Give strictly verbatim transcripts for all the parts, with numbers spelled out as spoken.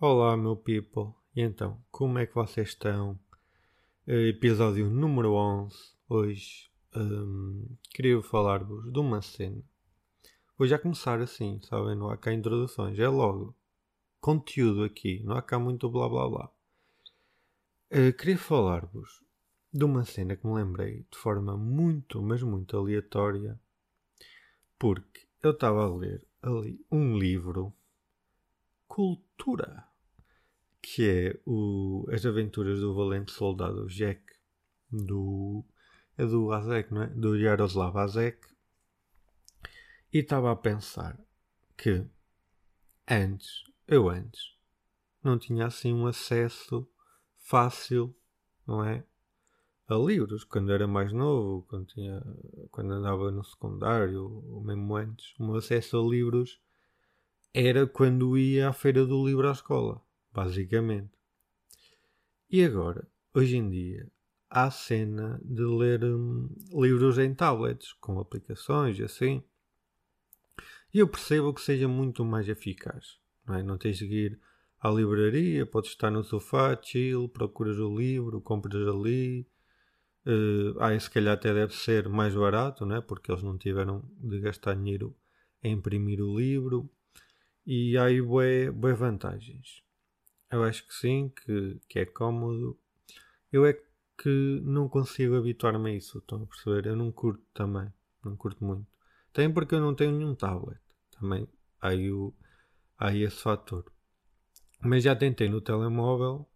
Olá, meu people. E então, como é que vocês estão? Episódio número onze. Hoje um, queria falar-vos de uma cena. Vou já começar assim, sabem? Não há cá introduções. É logo. Conteúdo aqui. Não há cá muito blá blá blá. Uh, queria falar-vos de uma cena que me lembrei de forma muito, mas muito aleatória. Porque eu estava a ler ali um livro... Cultura. Que é o, as aventuras do valente soldado Jack, do, é do Azek, não é? Do Jaroslav Azek. E estava a pensar que antes, eu antes, não tinha assim um acesso fácil, não é? A livros, quando era mais novo, quando, tinha, quando andava no secundário, ou mesmo antes, o meu acesso a livros era quando ia à feira do livro à escola, basicamente. E agora, hoje em dia, há a cena de ler hum, livros em tablets, com aplicações e assim. E eu percebo que seja muito mais eficaz. Não é? Não tens de ir à livraria, podes estar no sofá, chill, procuras o livro, compras ali. Uh, ah, se calhar até deve ser mais barato, não é? Porque eles não tiveram de gastar dinheiro a imprimir o livro. E há aí bué, bué vantagens. Eu acho que sim, que, que é cómodo. Eu é que não consigo habituar-me a isso, estão a perceber? Eu não curto também, não curto muito. Tem porque eu não tenho nenhum tablet. Também há aí, o, há aí esse fator. Mas já tentei no telemóvel.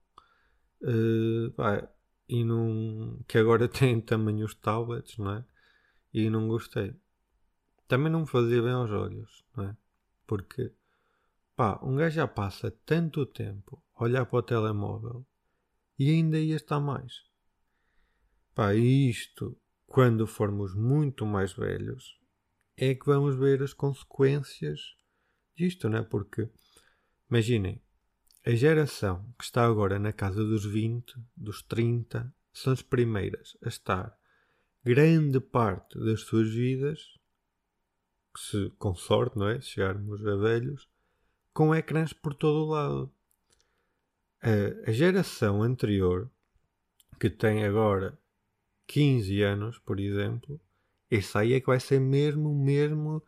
Uh, pá, e não, que agora tem também os tablets, não é? E não gostei. Também não me fazia bem aos olhos, não é? Porque... Pá, um gajo já passa tanto tempo a olhar para o telemóvel e ainda ia estar mais. Pá, isto, quando formos muito mais velhos, é que vamos ver as consequências disto, não é? Porque, imaginem, a geração que está agora na casa dos vinte, dos trinta, são as primeiras a estar grande parte das suas vidas, se, com sorte, não é? Se chegarmos a velhos, com ecrãs por todo o lado. A geração anterior, que tem agora quinze anos, por exemplo, essa aí é que vai ser mesmo, mesmo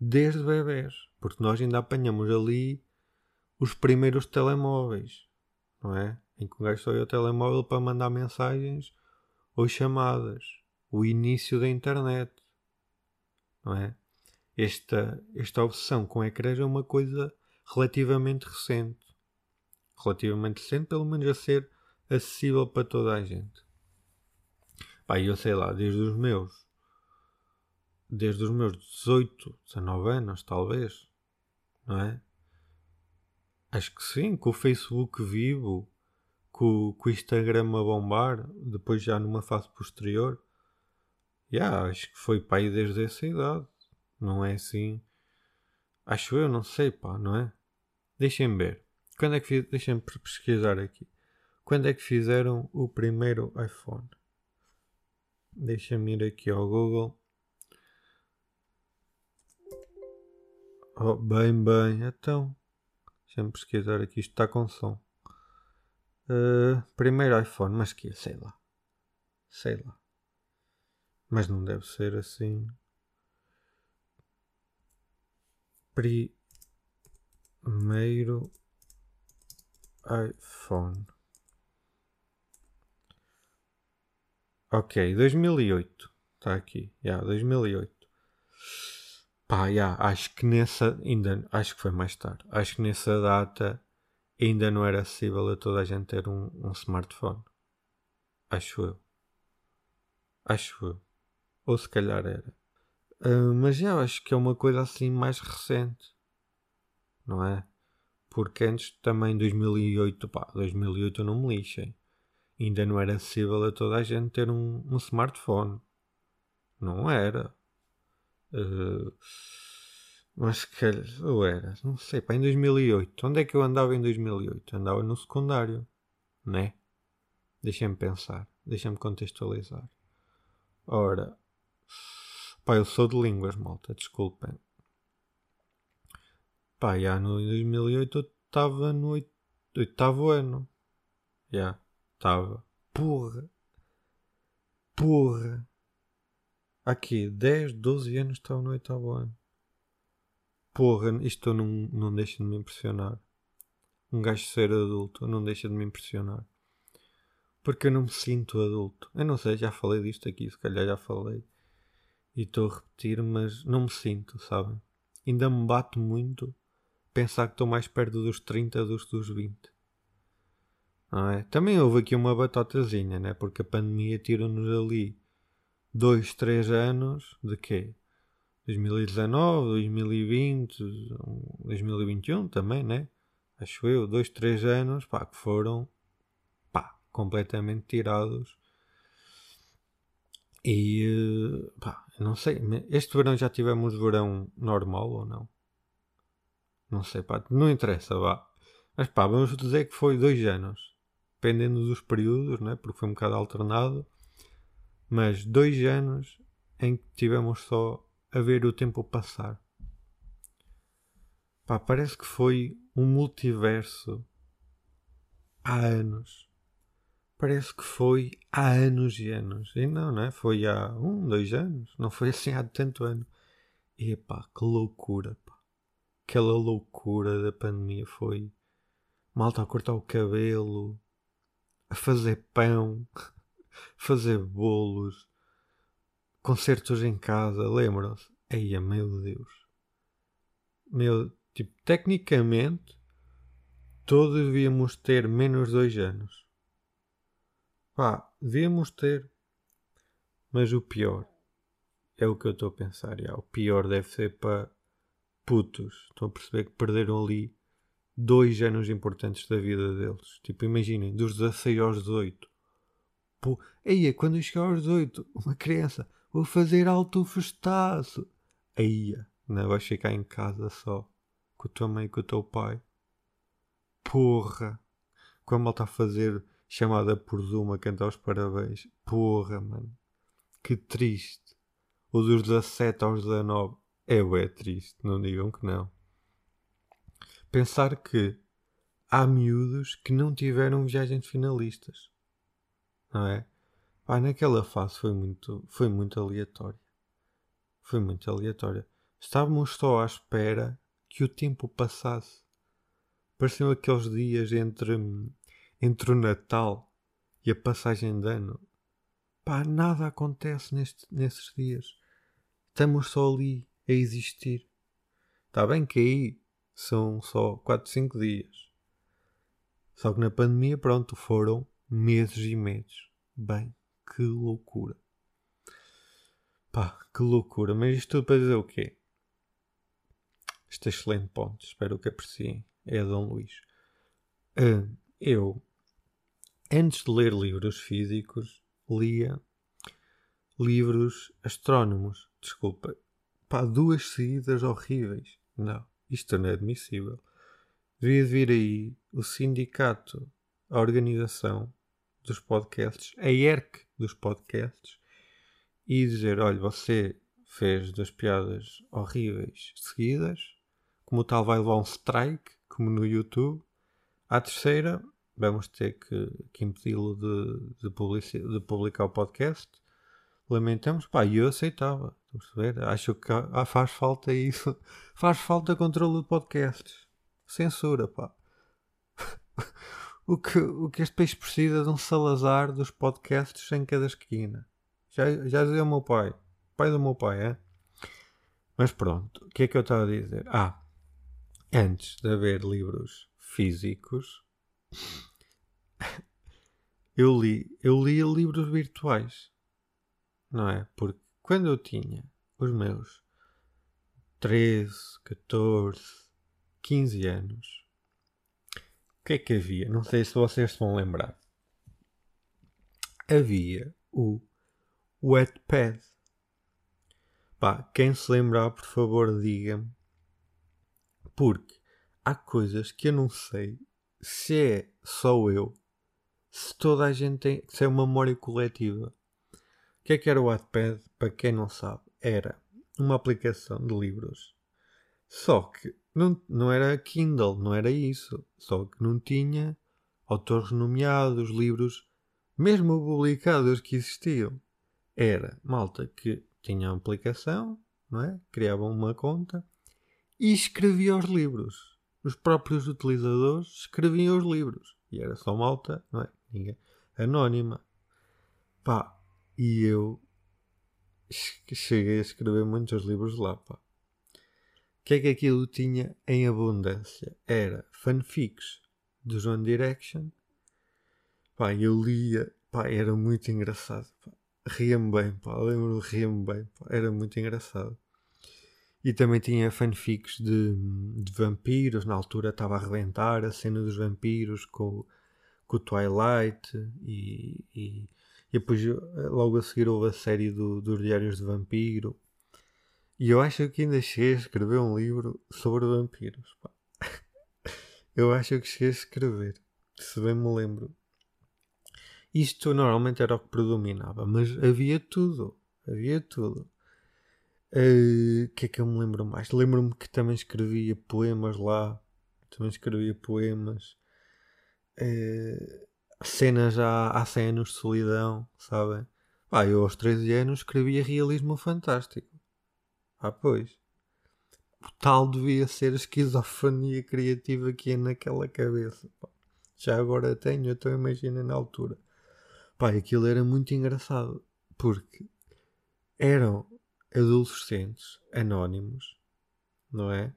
desde bebés. Porque nós ainda apanhamos ali os primeiros telemóveis, não é? Em que o gajo só ia o telemóvel para mandar mensagens ou chamadas. O início da internet, não é? Esta, esta obsessão com ecrãs é uma coisa... relativamente recente. Relativamente recente, pelo menos a ser acessível para toda a gente. Pá, eu sei lá, desde os meus... Desde os meus dezoito, dezanove anos, talvez. Não é? Acho que sim, com o Facebook vivo, com, com o Instagram a bombar, depois já numa fase posterior. Já, yeah, acho que foi para aí desde essa idade. Não é assim... Acho eu, não sei, pá, não é? Deixem-me ver. Quando é que fiz... Deixem-me pesquisar aqui. Quando é que fizeram o primeiro iPhone? Deixem-me ir aqui ao Google. Oh, bem, bem. Então, deixem-me pesquisar aqui. Isto está com som. Uh, primeiro iPhone, mas que sei lá. Sei lá. Mas não deve ser assim... Primeiro iPhone. Ok, dois mil e oito. Está aqui. Já, yeah, dois mil e oito. Pá, já, yeah, acho que nessa... ainda, acho que foi mais tarde. Acho que nessa data ainda não era acessível a toda a gente ter um, um smartphone. Acho eu. Acho eu. Ou se calhar era. Uh, mas já acho que é uma coisa assim mais recente, não é? Porque antes também dois mil e oito, pá, dois mil e oito não me lixem, ainda não era acessível a toda a gente ter um, um smartphone, não era, uh, mas que ou era, não sei, pá, em dois mil e oito, onde é que eu andava em dois mil e oito? Andava no secundário, né? Deixem-me pensar, deixem-me contextualizar. Ora... Pá, eu sou de línguas, malta, desculpem. Pá, já no dois mil e oito eu estava no do oitavo ano. Já, yeah, estava. Porra. Porra. Aqui, dez, doze anos estava no oitavo ano. Porra, isto não, não deixa de me impressionar. Um gajo ser adulto não deixa de me impressionar. Porque eu não me sinto adulto. Eu não sei, já falei disto aqui, se calhar já falei. E estou a repetir, mas não me sinto, sabem? Ainda me bate muito pensar que estou mais perto dos trinta do que dos vinte. Não é? Também houve aqui uma batotazinha, né? Porque a pandemia tirou-nos ali dois, três anos de quê? dois mil e dezanove, dois mil e vinte, dois mil e vinte e um também, né? Acho eu, dois, três anos, pá, que foram, pá, completamente tirados. E, pá, não sei, este verão já tivemos verão normal ou não? Não sei, pá, não interessa, vá. Mas, pá, vamos dizer que foi dois anos, dependendo dos períodos, né? Porque foi um bocado alternado. Mas dois anos em que tivemos só a ver o tempo passar. Pá, parece que foi um multiverso há anos. Parece que foi há anos e anos. E não, não é? Foi há um, dois anos. Não foi assim há tanto ano. E pá, que loucura, pá. Aquela loucura da pandemia foi... Malta a cortar o cabelo, a fazer pão, fazer bolos, concertos em casa, lembram-se? Eia, meu Deus. Meu, tipo, tecnicamente, todos devíamos ter menos dois anos. Pá, devíamos ter. Mas o pior, é o que eu estou a pensar, já, o pior deve ser para putos. Estão a perceber que perderam ali dois anos importantes da vida deles. Tipo, imaginem, dos dezasseis aos dezoito. Pô, aí, quando eu chegar aos dezoito, uma criança, vou fazer alto festaço. Aí, não vais ficar em casa só, com a tua mãe e com o teu pai. Porra. Como ela está a fazer chamada por Zoom a cantar os parabéns. Porra, mano. Que triste. O dos dezassete aos dezanove. É bué triste, não digam que não. Pensar que há miúdos que não tiveram viagens finalistas. Não é? Pá, naquela fase foi muito, foi muito aleatória. Foi muito aleatória. Estávamos só à espera que o tempo passasse. Pareciam aqueles dias entre, entre o Natal e a passagem de ano. Pá, nada acontece neste, nesses dias. Estamos só ali a existir. Está bem que aí são só quatro, cinco dias. Só que na pandemia, pronto, foram meses e meses. Bem, que loucura. Pá, que loucura. Mas isto tudo para dizer o quê? Este excelente ponto. Espero que apreciem. É Dom Luís. Uh, eu, antes de ler livros físicos, lia livros astrónomos. Desculpa. Pá, duas seguidas horríveis. Não. Isto não é admissível. Devia vir aí o sindicato, a organização dos podcasts, a I E R C dos podcasts, e dizer, olha, você fez duas piadas horríveis seguidas, como tal vai levar um strike, como no YouTube. À terceira, vamos ter que, que impedi-lo de, de, publici- de publicar o podcast. Lamentamos, pá, e eu aceitava. Perceber? Acho que ah, faz falta isso. Faz falta controle de podcasts. Censura, pá. o, que, o que este país precisa de um Salazar dos podcasts em cada esquina. Já, já dizia o meu pai. Pai do meu pai, é? Mas pronto, o que é que eu estava a dizer? Ah, antes de haver livros físicos, eu li, eu li livros virtuais. Não é? Porque quando eu tinha os meus treze, catorze, quinze anos, o que é que havia? Não sei se vocês se vão lembrar. Havia o Wattpad. Pá, quem se lembrar, por favor, diga-me. Porque há coisas que eu não sei se é só eu, se toda a gente tem, se é uma memória coletiva. O que é que era o Wattpad, para quem não sabe? Era uma aplicação de livros. Só que Não, não era Kindle, não era isso. Só que não tinha autores nomeados, livros, mesmo publicados, que existiam. Era malta que tinha uma aplicação, não é? Criavam uma conta e escreviam os livros. Os próprios utilizadores escreviam os livros. E era só malta, não é? Ninguém. Anónima. Pá, e eu cheguei a escrever muitos livros lá, pá. O que é que aquilo tinha em abundância? Era fanfics do One Direction. Pá, eu lia, pá, era muito engraçado, pá. Ria-me bem, pá, lembro-me, ria-me bem, pá. Era muito engraçado. E também tinha fanfics de, de vampiros, na altura estava a reventar a cena dos vampiros com, com o Twilight e... e E depois, logo a seguir, houve a série do, dos Diários de Vampiro. E eu acho que ainda cheguei a escrever um livro sobre vampiros. Pá. Eu acho que cheguei a escrever, se bem me lembro. Isto normalmente era o que predominava, mas havia tudo. Havia tudo. O uh, que é que eu me lembro mais? Lembro-me que também escrevia poemas lá. Também escrevia poemas. Uh, Cenas já há cem anos de solidão, sabem? Pá, eu aos treze anos escrevia realismo fantástico. Ah, pois. O tal devia ser a esquizofrenia criativa que é naquela cabeça. Pá. Já agora tenho, então imagina na altura. Pá, aquilo era muito engraçado. Porque eram adolescentes anónimos, não é?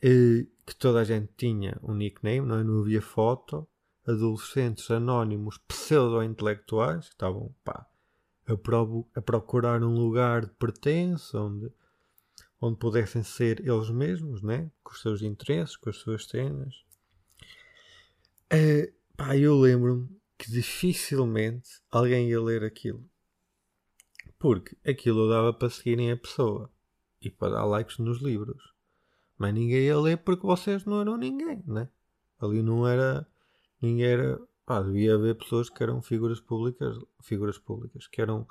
E que toda a gente tinha um nickname, não é? Não havia foto. Adolescentes anónimos pseudo-intelectuais que estavam, pá, a, pro- a procurar um lugar de pertença onde, onde pudessem ser eles mesmos, né? Com os seus interesses, com as suas cenas. Uh, pá, eu lembro-me que dificilmente alguém ia ler aquilo. Porque aquilo dava para seguirem a pessoa e para dar likes nos livros. Mas ninguém ia ler porque vocês não eram ninguém, né? Ali não era... Ninguém era... Ah, devia haver pessoas que eram figuras públicas, figuras públicas, que eram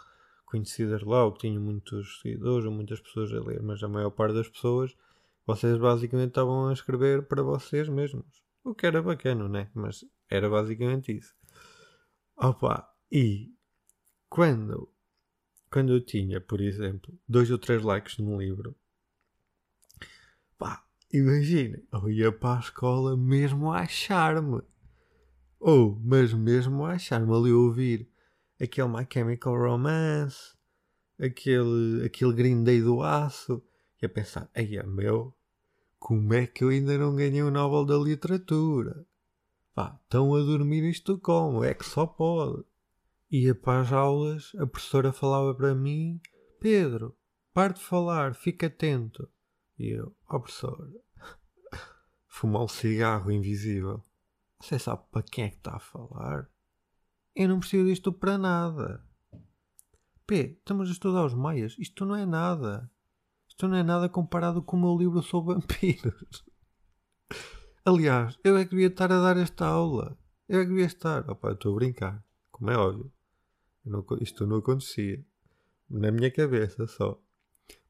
conhecidas lá, ou que tinham muitos seguidores, ou muitas pessoas a ler, mas a maior parte das pessoas, vocês basicamente estavam a escrever para vocês mesmos. O que era bacana, né? Mas era basicamente isso. Opa, e quando, quando eu tinha, por exemplo, dois ou três likes num livro, pá, imagina, eu ia para a escola mesmo a achar-me. Ou, oh, mas mesmo a achar-me ali a ouvir aquele My Chemical Romance, aquele, aquele Green Day do aço, e a pensar, ai é meu, como é que eu ainda não ganhei o Nobel da Literatura? Pá, estão a dormir isto como? É que só pode. Ia para as aulas, a professora falava para mim, Pedro, pare de falar, fica atento. E eu, ó oh, professora, fumar um cigarro invisível. Você sabe para quem é que está a falar? Eu não preciso disto para nada. P, estamos a estudar os maias. Isto não é nada. Isto não é nada comparado com o meu livro sobre vampiros. Aliás, eu é que devia estar a dar esta aula. Eu é que devia estar. Opa, estou a brincar. Como é óbvio. Não, isto não acontecia. Na minha cabeça só.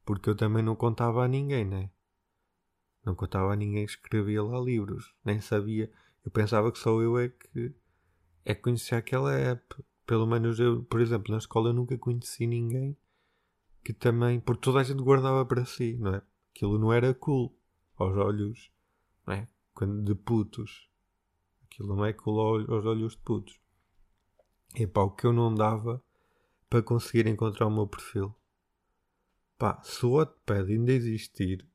Porque eu também não contava a ninguém, né? Não contava a ninguém que escrevia lá livros. Nem sabia... Eu pensava que só eu é que, é que conhecia aquela app. Pelo menos eu, por exemplo, na escola eu nunca conheci ninguém que também... Porque toda a gente guardava para si, não é? Aquilo não era cool aos olhos, não é? De putos. Aquilo não é cool aos olhos de putos. E pá, o que eu não dava para conseguir encontrar o meu perfil. Pá, se o Wattpad ainda existir,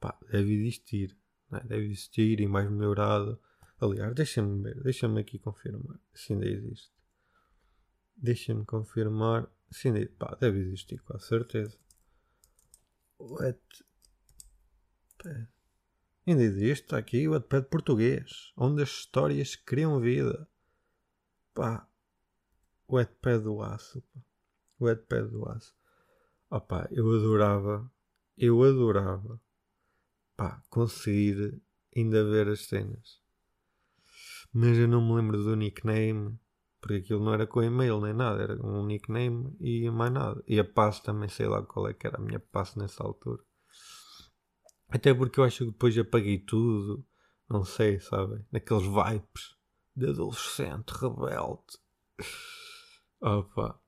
pá, deve existir, não é? Deve existir e mais melhorado... Aliás, deixa-me ver, deixa-me aqui confirmar se ainda existe. Deixa-me confirmar se ainda existe. Pá, deve existir com a certeza. Wattpad. Ainda existe, está aqui o Wattpad português, onde as histórias criam vida. Pá, o Wattpad do aço. O Wattpad do aço. Oh, pá, eu adorava, eu adorava, pá, conseguir ainda ver as cenas. Mas eu não me lembro do nickname, porque aquilo não era com e-mail nem nada, era um nickname e mais nada. E a passo também, sei lá qual é que era a minha passo nessa altura. Até porque eu acho que depois apaguei tudo. Não sei, sabem? Naqueles vibes de adolescente, rebelde. Opa.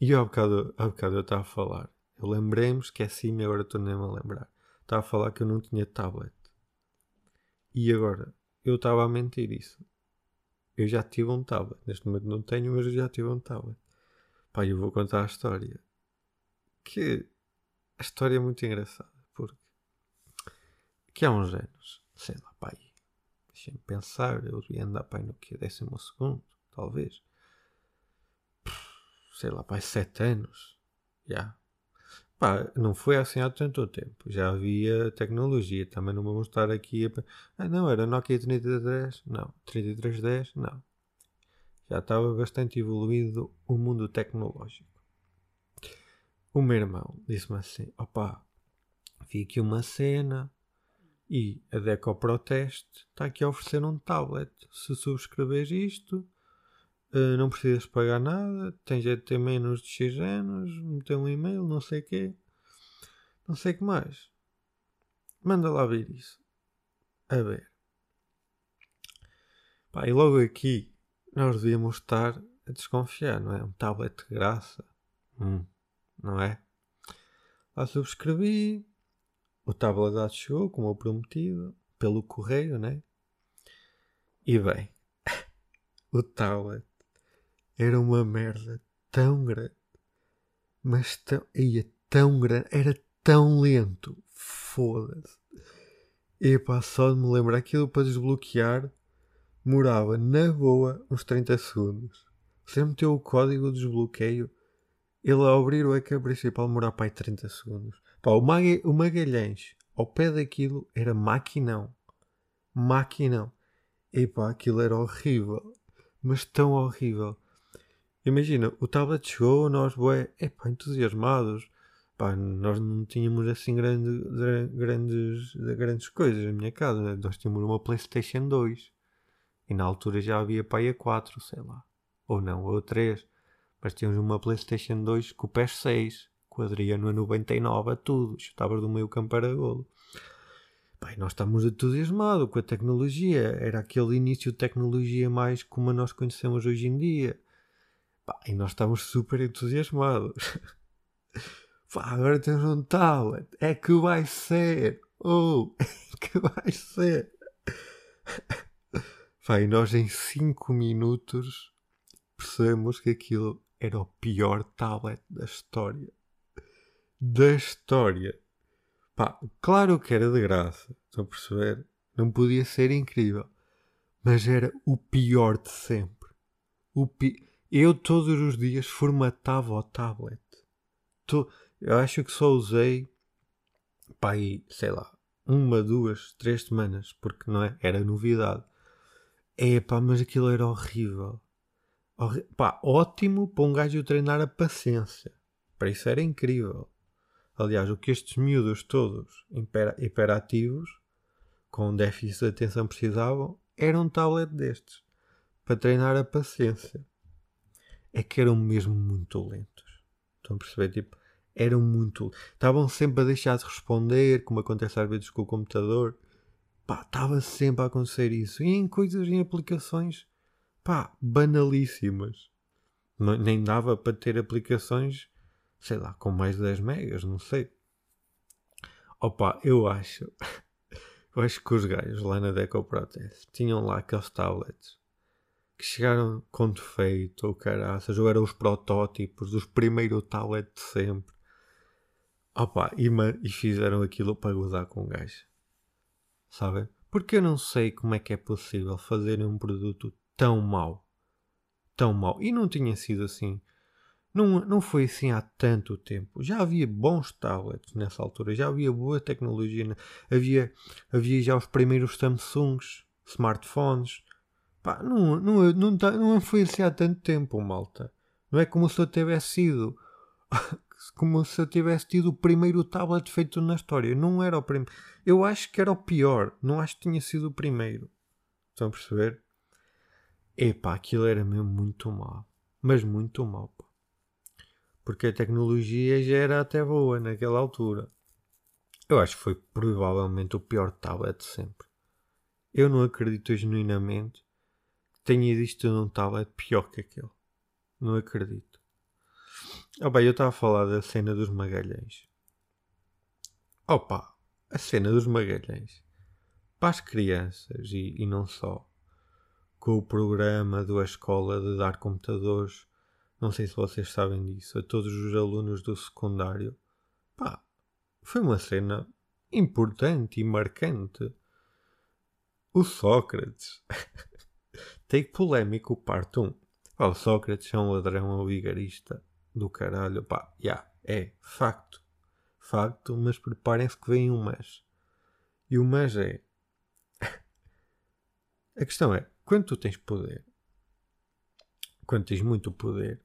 E há bocado, há bocado eu estava a falar. Eu lembrei-me, esqueci-me, agora tornei-me a lembrar. Estava a falar que eu não tinha tablet. E agora? Eu estava a mentir isso. Eu já tive um tablet. Neste momento não tenho, mas eu já tive um tablet. Pá, eu vou contar a história. Que... A história é muito engraçada. Porque... Que há uns anos... Sei lá, pá, aí... Deixem-me pensar. Eu ia andar, pá, no quê? Décimo segundo, talvez. Sei lá, pá, sete anos. Já... Yeah. Pá, não foi assim há tanto tempo. Já havia tecnologia. Também não vamos estar aqui a... Ah, não, era Nokia trinta e três dez. Não. trinta e três dez, não. Já estava bastante evoluído o mundo tecnológico. O meu irmão disse-me assim... Opá, vi aqui uma cena... E a DECO Proteste está aqui a oferecer um tablet. Se subscreveres isto... Uh, não precisas pagar nada, tens de ter menos de X anos, meter um e-mail, não sei o quê, não sei o que mais. Manda lá ver isso. A ver. Pá, e logo aqui nós devíamos estar a desconfiar, não é? Um tablet de graça, hum, não é? Lá subscrevi, o tablet chegou, como eu prometido, pelo correio, não é? E bem, o tablet era uma merda tão grande, mas tão, ia tão grande, era tão lento, foda-se. E pá, só de me lembrar aquilo para desbloquear, demorava na boa uns trinta segundos. Você meteu o código de desbloqueio, ele a abrir o ecrã principal demorava para aí trinta segundos. Pá, o, Mag- o Magalhães, ao pé daquilo, era maquinão, maquinão. E pá, aquilo era horrível, mas tão horrível. Imagina, o tablet chegou, nós, bué, epá, entusiasmados. Pá, nós não tínhamos assim grande, grandes, grandes coisas na minha casa, né? Nós tínhamos uma Playstation dois. E na altura já havia, pá, a quatro, sei lá. Ou não, ou a três. Mas tínhamos uma Playstation dois com o P S seis. Com o Adriano a noventa e nove, a tudo. Chutavas do meio campo para golo. Pá, nós estávamos entusiasmados com a tecnologia. Era aquele início de tecnologia mais como a nós conhecemos hoje em dia. Pá, e nós estávamos super entusiasmados. Pá, agora temos um tablet. É que vai ser. Oh, é que vai ser. Pá, e nós em cinco minutos percebemos que aquilo era o pior tablet da história. Da história. Pá, claro que era de graça, estão a perceber? Não podia ser incrível. Mas era o pior de sempre. O pi... Eu todos os dias formatava o tablet. To... Eu acho que só usei, pá, aí, sei lá, uma, duas, três semanas, porque não é? Era novidade. É, pá, mas aquilo era horrível. Horri... Pá, ótimo para um gajo treinar a paciência. Para isso era incrível. Aliás, o que estes miúdos todos hiperativos, com déficit de atenção precisavam, era um tablet destes, para treinar a paciência. É que eram mesmo muito lentos. Estão a perceber? Tipo, eram muito... Estavam sempre a deixar de responder, como acontece às vezes com o computador. Pá, estava sempre a acontecer isso. E em coisas, em aplicações, pá, banalíssimas. Não, nem dava para ter aplicações... Sei lá, com mais de dez megas, não sei. Opa, eu acho... Eu acho que os gajos lá na DECO Proteste tinham lá aqueles tablets que chegaram com defeito, ou caraças, ou eram os protótipos dos primeiros tablets de sempre. Opa, e, ma... e fizeram aquilo para gozar com o gajo. Sabem? Porque eu não sei como é que é possível fazerem um produto tão mau. Tão mau. E não tinha sido assim... Não, não foi assim há tanto tempo. Já havia bons tablets nessa altura. Já havia boa tecnologia. Havia, havia já os primeiros Samsungs, smartphones. Pá, não, não, não, não foi assim há tanto tempo, malta. Não é como se eu tivesse sido... Como se eu tivesse tido o primeiro tablet feito na história. Não era o primeiro. Eu acho que era o pior. Não acho que tinha sido o primeiro. Estão a perceber? Epá, aquilo era mesmo muito mau. Mas muito mau, pá. Porque a tecnologia já era até boa naquela altura. Eu acho que foi provavelmente o pior tablet de sempre. Eu não acredito genuinamente que tenha existido um tablet pior que aquele. Não acredito. Ah oh, bem, eu estava a falar da cena dos Magalhães. Opa, a cena dos Magalhães. Para as crianças e, e não só. Com o programa da escola de dar computadores. Não sei se vocês sabem disso. A todos os alunos do secundário. Pá, foi uma cena importante e marcante. O Sócrates. Take polémico parte um. Pá, o Sócrates é um ladrão alvigarista do caralho. Pá, já, yeah, é, facto. Facto, mas preparem-se que vem um mas. E o mas é... A questão é, quando tu tens poder, quando tens muito poder,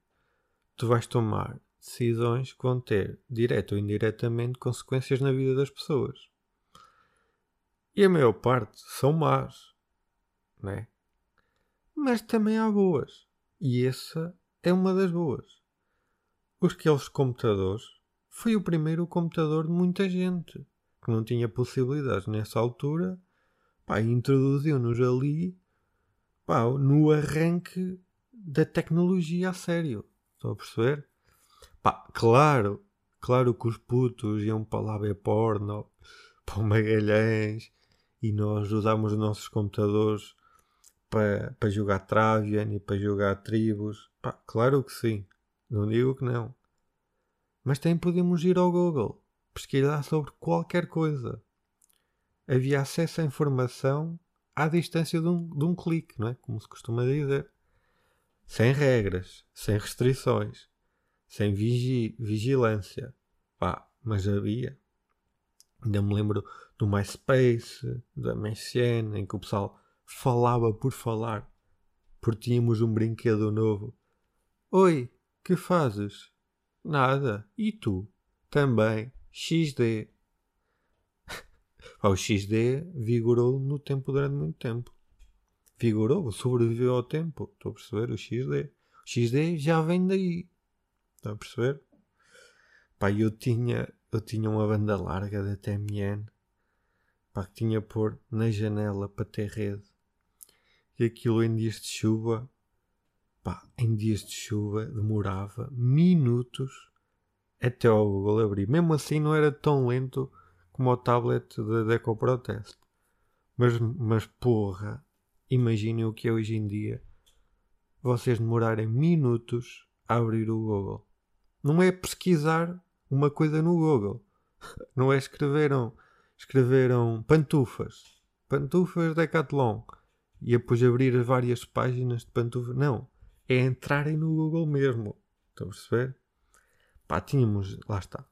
tu vais tomar decisões que vão ter, direto ou indiretamente, consequências na vida das pessoas. E a maior parte são más, não é? Mas também há boas. E essa é uma das boas. Os que eles computadores foi o primeiro computador de muita gente que não tinha possibilidades nessa altura. Pá, introduziu-nos ali, pá, no arranque da tecnologia a sério. Estão a perceber? Pá, claro, claro que os putos iam para lá ver porno, para o Magalhães, e nós usámos os nossos computadores para, para jogar Travian e para jogar Tribos. Pá, claro que sim, não digo que não. Mas também podemos ir ao Google, pesquisar sobre qualquer coisa. Havia acesso à informação à distância de um, de um clique, não é? Como se costuma dizer. Sem regras, sem restrições, sem vigi- vigilância. Pá, mas havia. Ainda me lembro do MySpace, da M S N, em que o pessoal falava por falar, porque tínhamos um brinquedo novo. Oi, que fazes? Nada. E tu? Também. X D. O X D vigorou no tempo durante muito tempo. Vigorou, sobreviveu ao tempo. Estou a perceber? O X D. O X D já vem daí. Estão a perceber? Pá, eu tinha, eu tinha uma banda larga da T M N. Pá, que tinha a pôr na janela para ter rede. E aquilo em dias de chuva. Pá, em dias de chuva demorava minutos até ao Google abrir. Mesmo assim não era tão lento como o tablet da DECO Proteste. Mas, mas porra, imaginem o que é hoje em dia vocês demorarem minutos a abrir o Google. Não é pesquisar uma coisa no Google. Não é escreveram, escreveram pantufas. Pantufas Decathlon. E depois abrir várias páginas de pantufas. Não. É entrarem no Google mesmo. Estão a perceber? Pá, tínhamos... Lá está.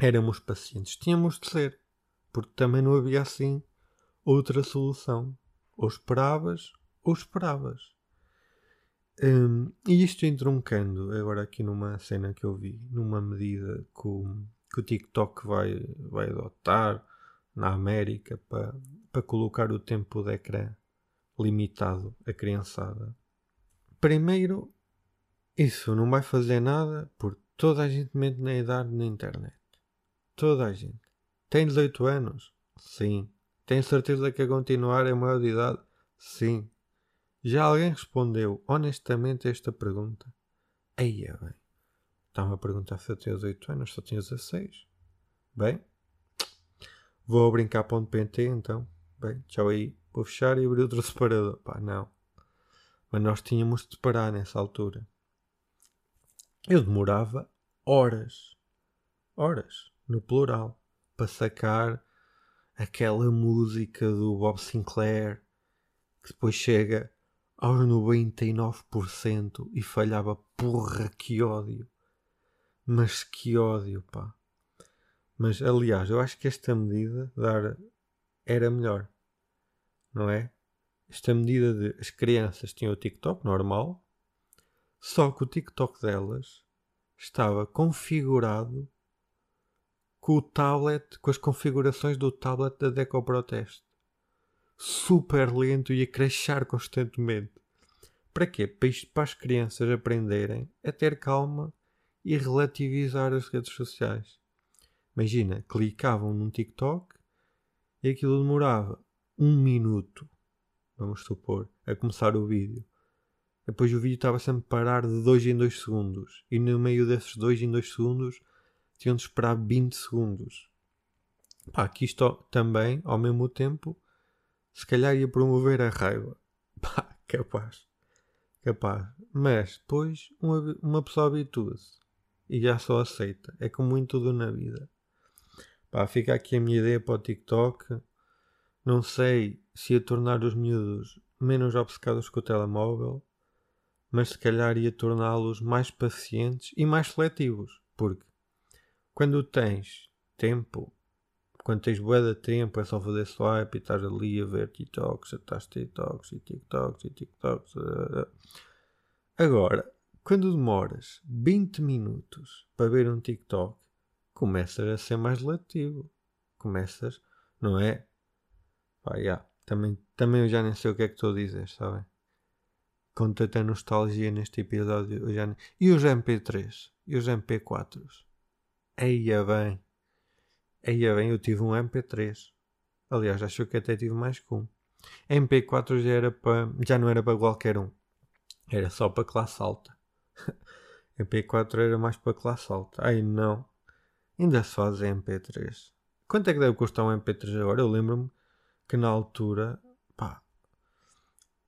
Éramos pacientes, tínhamos de ser, porque também não havia assim outra solução. Ou esperavas, ou esperavas. Hum, e isto entroncando agora aqui numa cena que eu vi, numa medida que o, que o TikTok vai, vai adotar na América para, para colocar o tempo de ecrã limitado à criançada. Primeiro, isso não vai fazer nada porque toda a gente mente na idade na internet. Toda a gente. Tem dezoito anos? Sim. Tem certeza que a continuar é maior de idade? Sim. Já alguém respondeu honestamente a esta pergunta? Aí é bem. Está-me a perguntar se eu tenho dezoito anos, só tenho dezasseis. Bem. Vou ao brincar ponto pt então. Bem, tchau aí. Vou fechar e abrir outro separador. Pá, não. Mas nós tínhamos de parar nessa altura. Eu demorava horas. Horas. No plural, para sacar aquela música do Bob Sinclair que depois chega aos noventa e nove por cento e falhava. Porra, que ódio! Mas que ódio, pá! Mas aliás, eu acho que esta medida dar era melhor, não é? Esta medida de as crianças tinham o TikTok normal, só que o TikTok delas estava configurado com o tablet, com as configurações do tablet da DECO Proteste. Super lento e a crashar constantemente. Para quê? Para, isto, para as crianças aprenderem a ter calma e relativizar as redes sociais. Imagina, clicavam num TikTok e aquilo demorava um minuto, vamos supor, a começar o vídeo. Depois o vídeo estava sempre a parar de dois em dois segundos. E no meio desses dois em dois segundos tinham de esperar vinte segundos. Pá, que isto também, ao mesmo tempo, se calhar ia promover a raiva. Pá, capaz. Capaz. Mas depois uma, uma pessoa habitua-se. E já só aceita. É como em tudo na vida. Pá, fica aqui a minha ideia para o TikTok. Não sei se ia tornar os miúdos menos obcecados com o telemóvel, mas se calhar ia torná-los mais pacientes e mais seletivos, porque quando tens tempo, quando tens bué de tempo, é só fazer swipe e estás ali a ver TikToks, estás TikToks e TikToks e TikToks. Agora, quando demoras vinte minutos para ver um TikTok, começas a ser mais seletivo, começas, não é? Pá, yeah. também, também eu já nem sei o que é que estou a dizer, sabem? Com tanta nostalgia neste episódio. Eu já... E os M P três? E os M P quatros? Eia bem. Eia bem, eu tive um M P três. Aliás, acho que até tive mais que um. M P quatro já, era para... já não era para qualquer um. Era só para classe alta. M P quatro era mais para classe alta. Ai não. Ainda se faz M P três. Quanto é que deve custar um M P três agora? Eu lembro-me que na altura... Pá...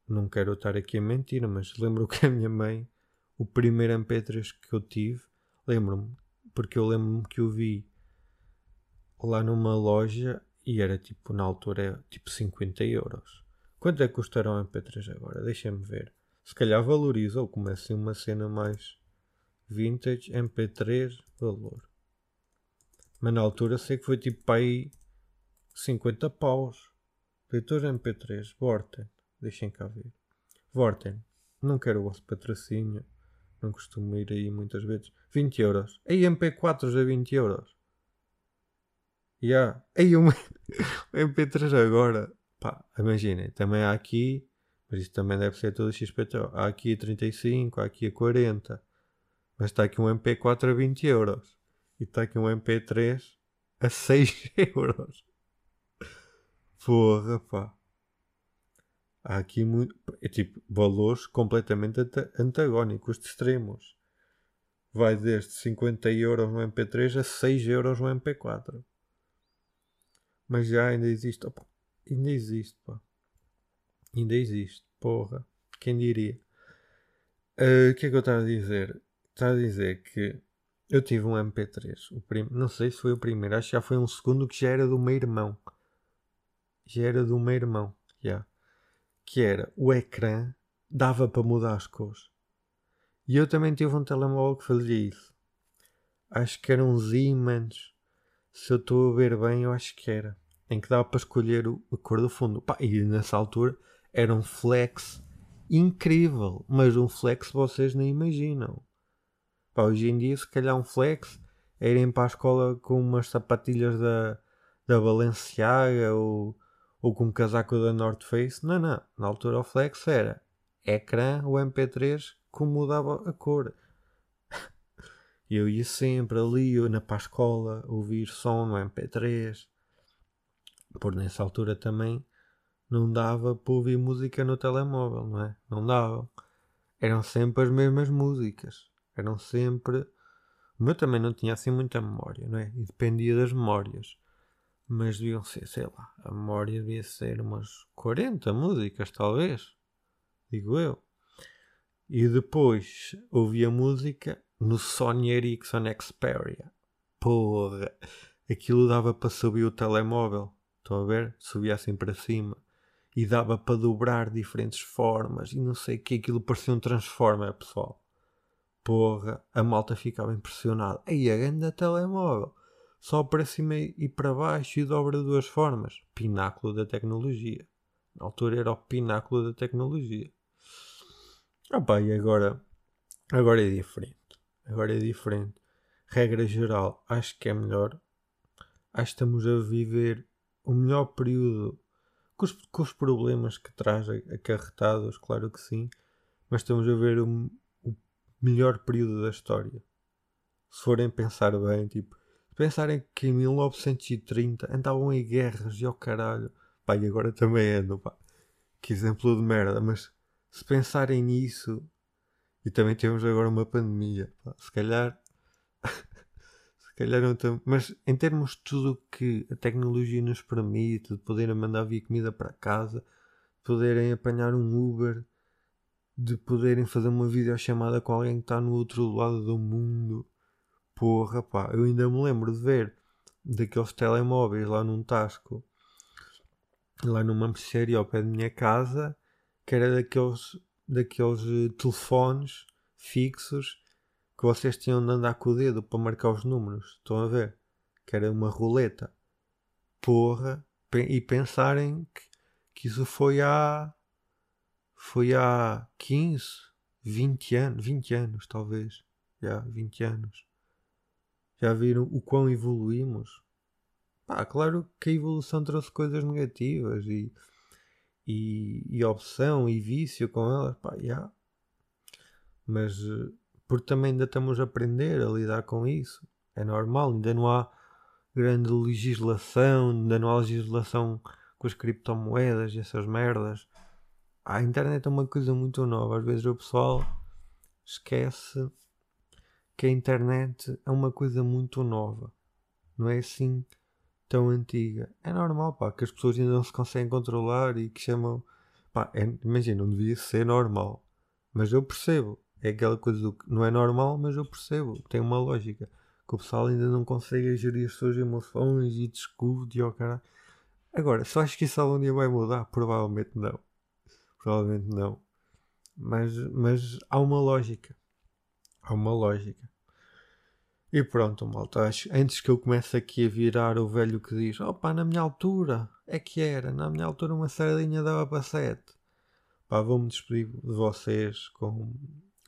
Não quero estar aqui a mentir, mas lembro que a minha mãe, o primeiro M P três que eu tive, lembro-me, porque eu lembro-me que eu vi lá numa loja e era tipo, na altura, era tipo cinquenta euros. Quanto é que custará um M P três agora? Deixa-me ver. Se calhar valoriza ou começa assim uma cena mais vintage, M P três, valor. Mas na altura sei que foi tipo para aí cinquenta paus. Leitor M P três, Vorten. Deixem cá ver. Vorten. Não quero o vosso patrocínio. Não costumo ir aí muitas vezes. vinte euros. Ei, M P quatro a vinte euros. Já. Yeah. Ei, um M P três agora. Pá, imaginem. Também há aqui. Mas isso também deve ser todo X P T O. Há aqui a trinta e cinco. Há aqui a quarenta. Mas está aqui um M P quatro a vinte euros. E está aqui um M P três a seis euros. Porra, pá. Há aqui muito, é tipo, valores completamente antagónicos, de extremos. Vai desde cinquenta euros no M P três a seis euros no M P quatro. Mas já ainda existe. Opa, ainda existe, pá. Ainda existe, porra. Quem diria? Uh, o que é que eu estava a dizer? Estava a dizer que eu tive um M P três. O prim... Não sei se foi o primeiro. Acho que já foi um segundo que já era do meu irmão. Já era do meu irmão. Já. Yeah. Que era, o ecrã dava para mudar as cores. E eu também tive um telemóvel que fazia isso. Acho que eram uns ímãs. Se eu estou a ver bem, eu acho que era. Em que dava para escolher o, a cor do fundo. Pá, e nessa altura era um flex incrível. Mas um flex vocês nem imaginam. Pá, hoje em dia, se calhar um flex é irem para a escola com umas sapatilhas da, da Balenciaga ou... ou com um casaco da North Face. Não, não. Na altura o flex era ecrã, o M P três, que mudava a cor. Eu ia sempre ali, eu ia para a escola, ouvir som no M P três. Por nessa altura também não dava para ouvir música no telemóvel, não é? Não dava. Eram sempre as mesmas músicas. Eram sempre... O meu também não tinha assim muita memória, não é? E dependia das memórias. Mas deviam ser, sei lá, a memória devia ser umas quarenta músicas, talvez. Digo eu. E depois ouvi a música no Sony Ericsson Xperia. Porra! Aquilo dava para subir o telemóvel. Estão a ver? Subia assim para cima. E dava para dobrar diferentes formas. E não sei o que. Aquilo parecia um Transformer, pessoal. Porra! A malta ficava impressionada. Ei, a grande telemóvel! Só para cima e para baixo e dobra de duas formas. Pináculo da tecnologia. Na altura era o pináculo da tecnologia. Ah pá, e agora? Agora é diferente. Agora é diferente. Regra geral, acho que é melhor. Acho que estamos a viver o melhor período. Com os, com os problemas que traz acarretados, claro que sim. Mas estamos a ver o, o melhor período da história. Se forem pensar bem, tipo... Pensarem que em mil novecentos e trinta andavam em guerras e ao caralho. Pá, e agora também andam, pá. Que exemplo de merda. Mas se pensarem nisso... E também temos agora uma pandemia. Pá, se calhar... se calhar não estamos... Mas em termos de tudo que a tecnologia nos permite, de poderem mandar vir comida para casa, de poderem apanhar um Uber, de poderem fazer uma videochamada com alguém que está no outro lado do mundo... Porra, pá, eu ainda me lembro de ver daqueles telemóveis lá num tasco, lá numa mercearia ao pé da minha casa, que era daqueles, daqueles telefones fixos que vocês tinham de andar com o dedo para marcar os números, estão a ver? Que era uma roleta. Porra, e pensarem que, que isso foi há, foi há quinze, vinte anos, vinte anos talvez, já, vinte anos. Já viram o quão evoluímos? Pá, claro que a evolução trouxe coisas negativas e, e, e opção e vício com elas. Pá, já. Mas porque também ainda estamos a aprender a lidar com isso. É normal, ainda não há grande legislação, ainda não há legislação com as criptomoedas e essas merdas. A internet é uma coisa muito nova. Às vezes o pessoal esquece... que a internet é uma coisa muito nova, não é assim tão antiga. É normal, pá, que as pessoas ainda não se conseguem controlar e que chamam... Pá, é, imagina, não devia ser normal, mas eu percebo. É aquela coisa do que não é normal, mas eu percebo. Tem uma lógica, que o pessoal ainda não consegue gerir as suas emoções e discute e ao caralho. Agora, só acho que isso algum dia vai mudar? Provavelmente não. Provavelmente não. Mas, mas há uma lógica. Há uma lógica. E pronto, malta, acho, antes que eu comece aqui a virar o velho que diz: opá, na minha altura é que era, na minha altura uma sardinha dava para sete. Pá, vou-me despedir de vocês com,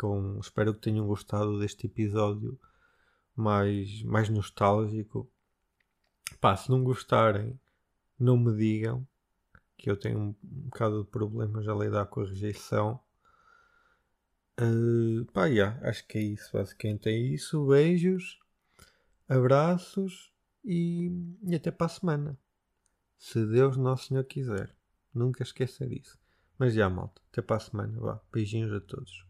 com... Espero que tenham gostado deste episódio mais, mais nostálgico. Pá, se não gostarem, não me digam, que eu tenho um bocado de problemas a lidar com a rejeição. Uh, pá, yeah, acho que é isso, basicamente é isso. Beijos, abraços e, e até para a semana, se Deus Nosso Senhor quiser. Nunca esquecer isso. Mas já, malta, até para a semana. Vá, beijinhos a todos.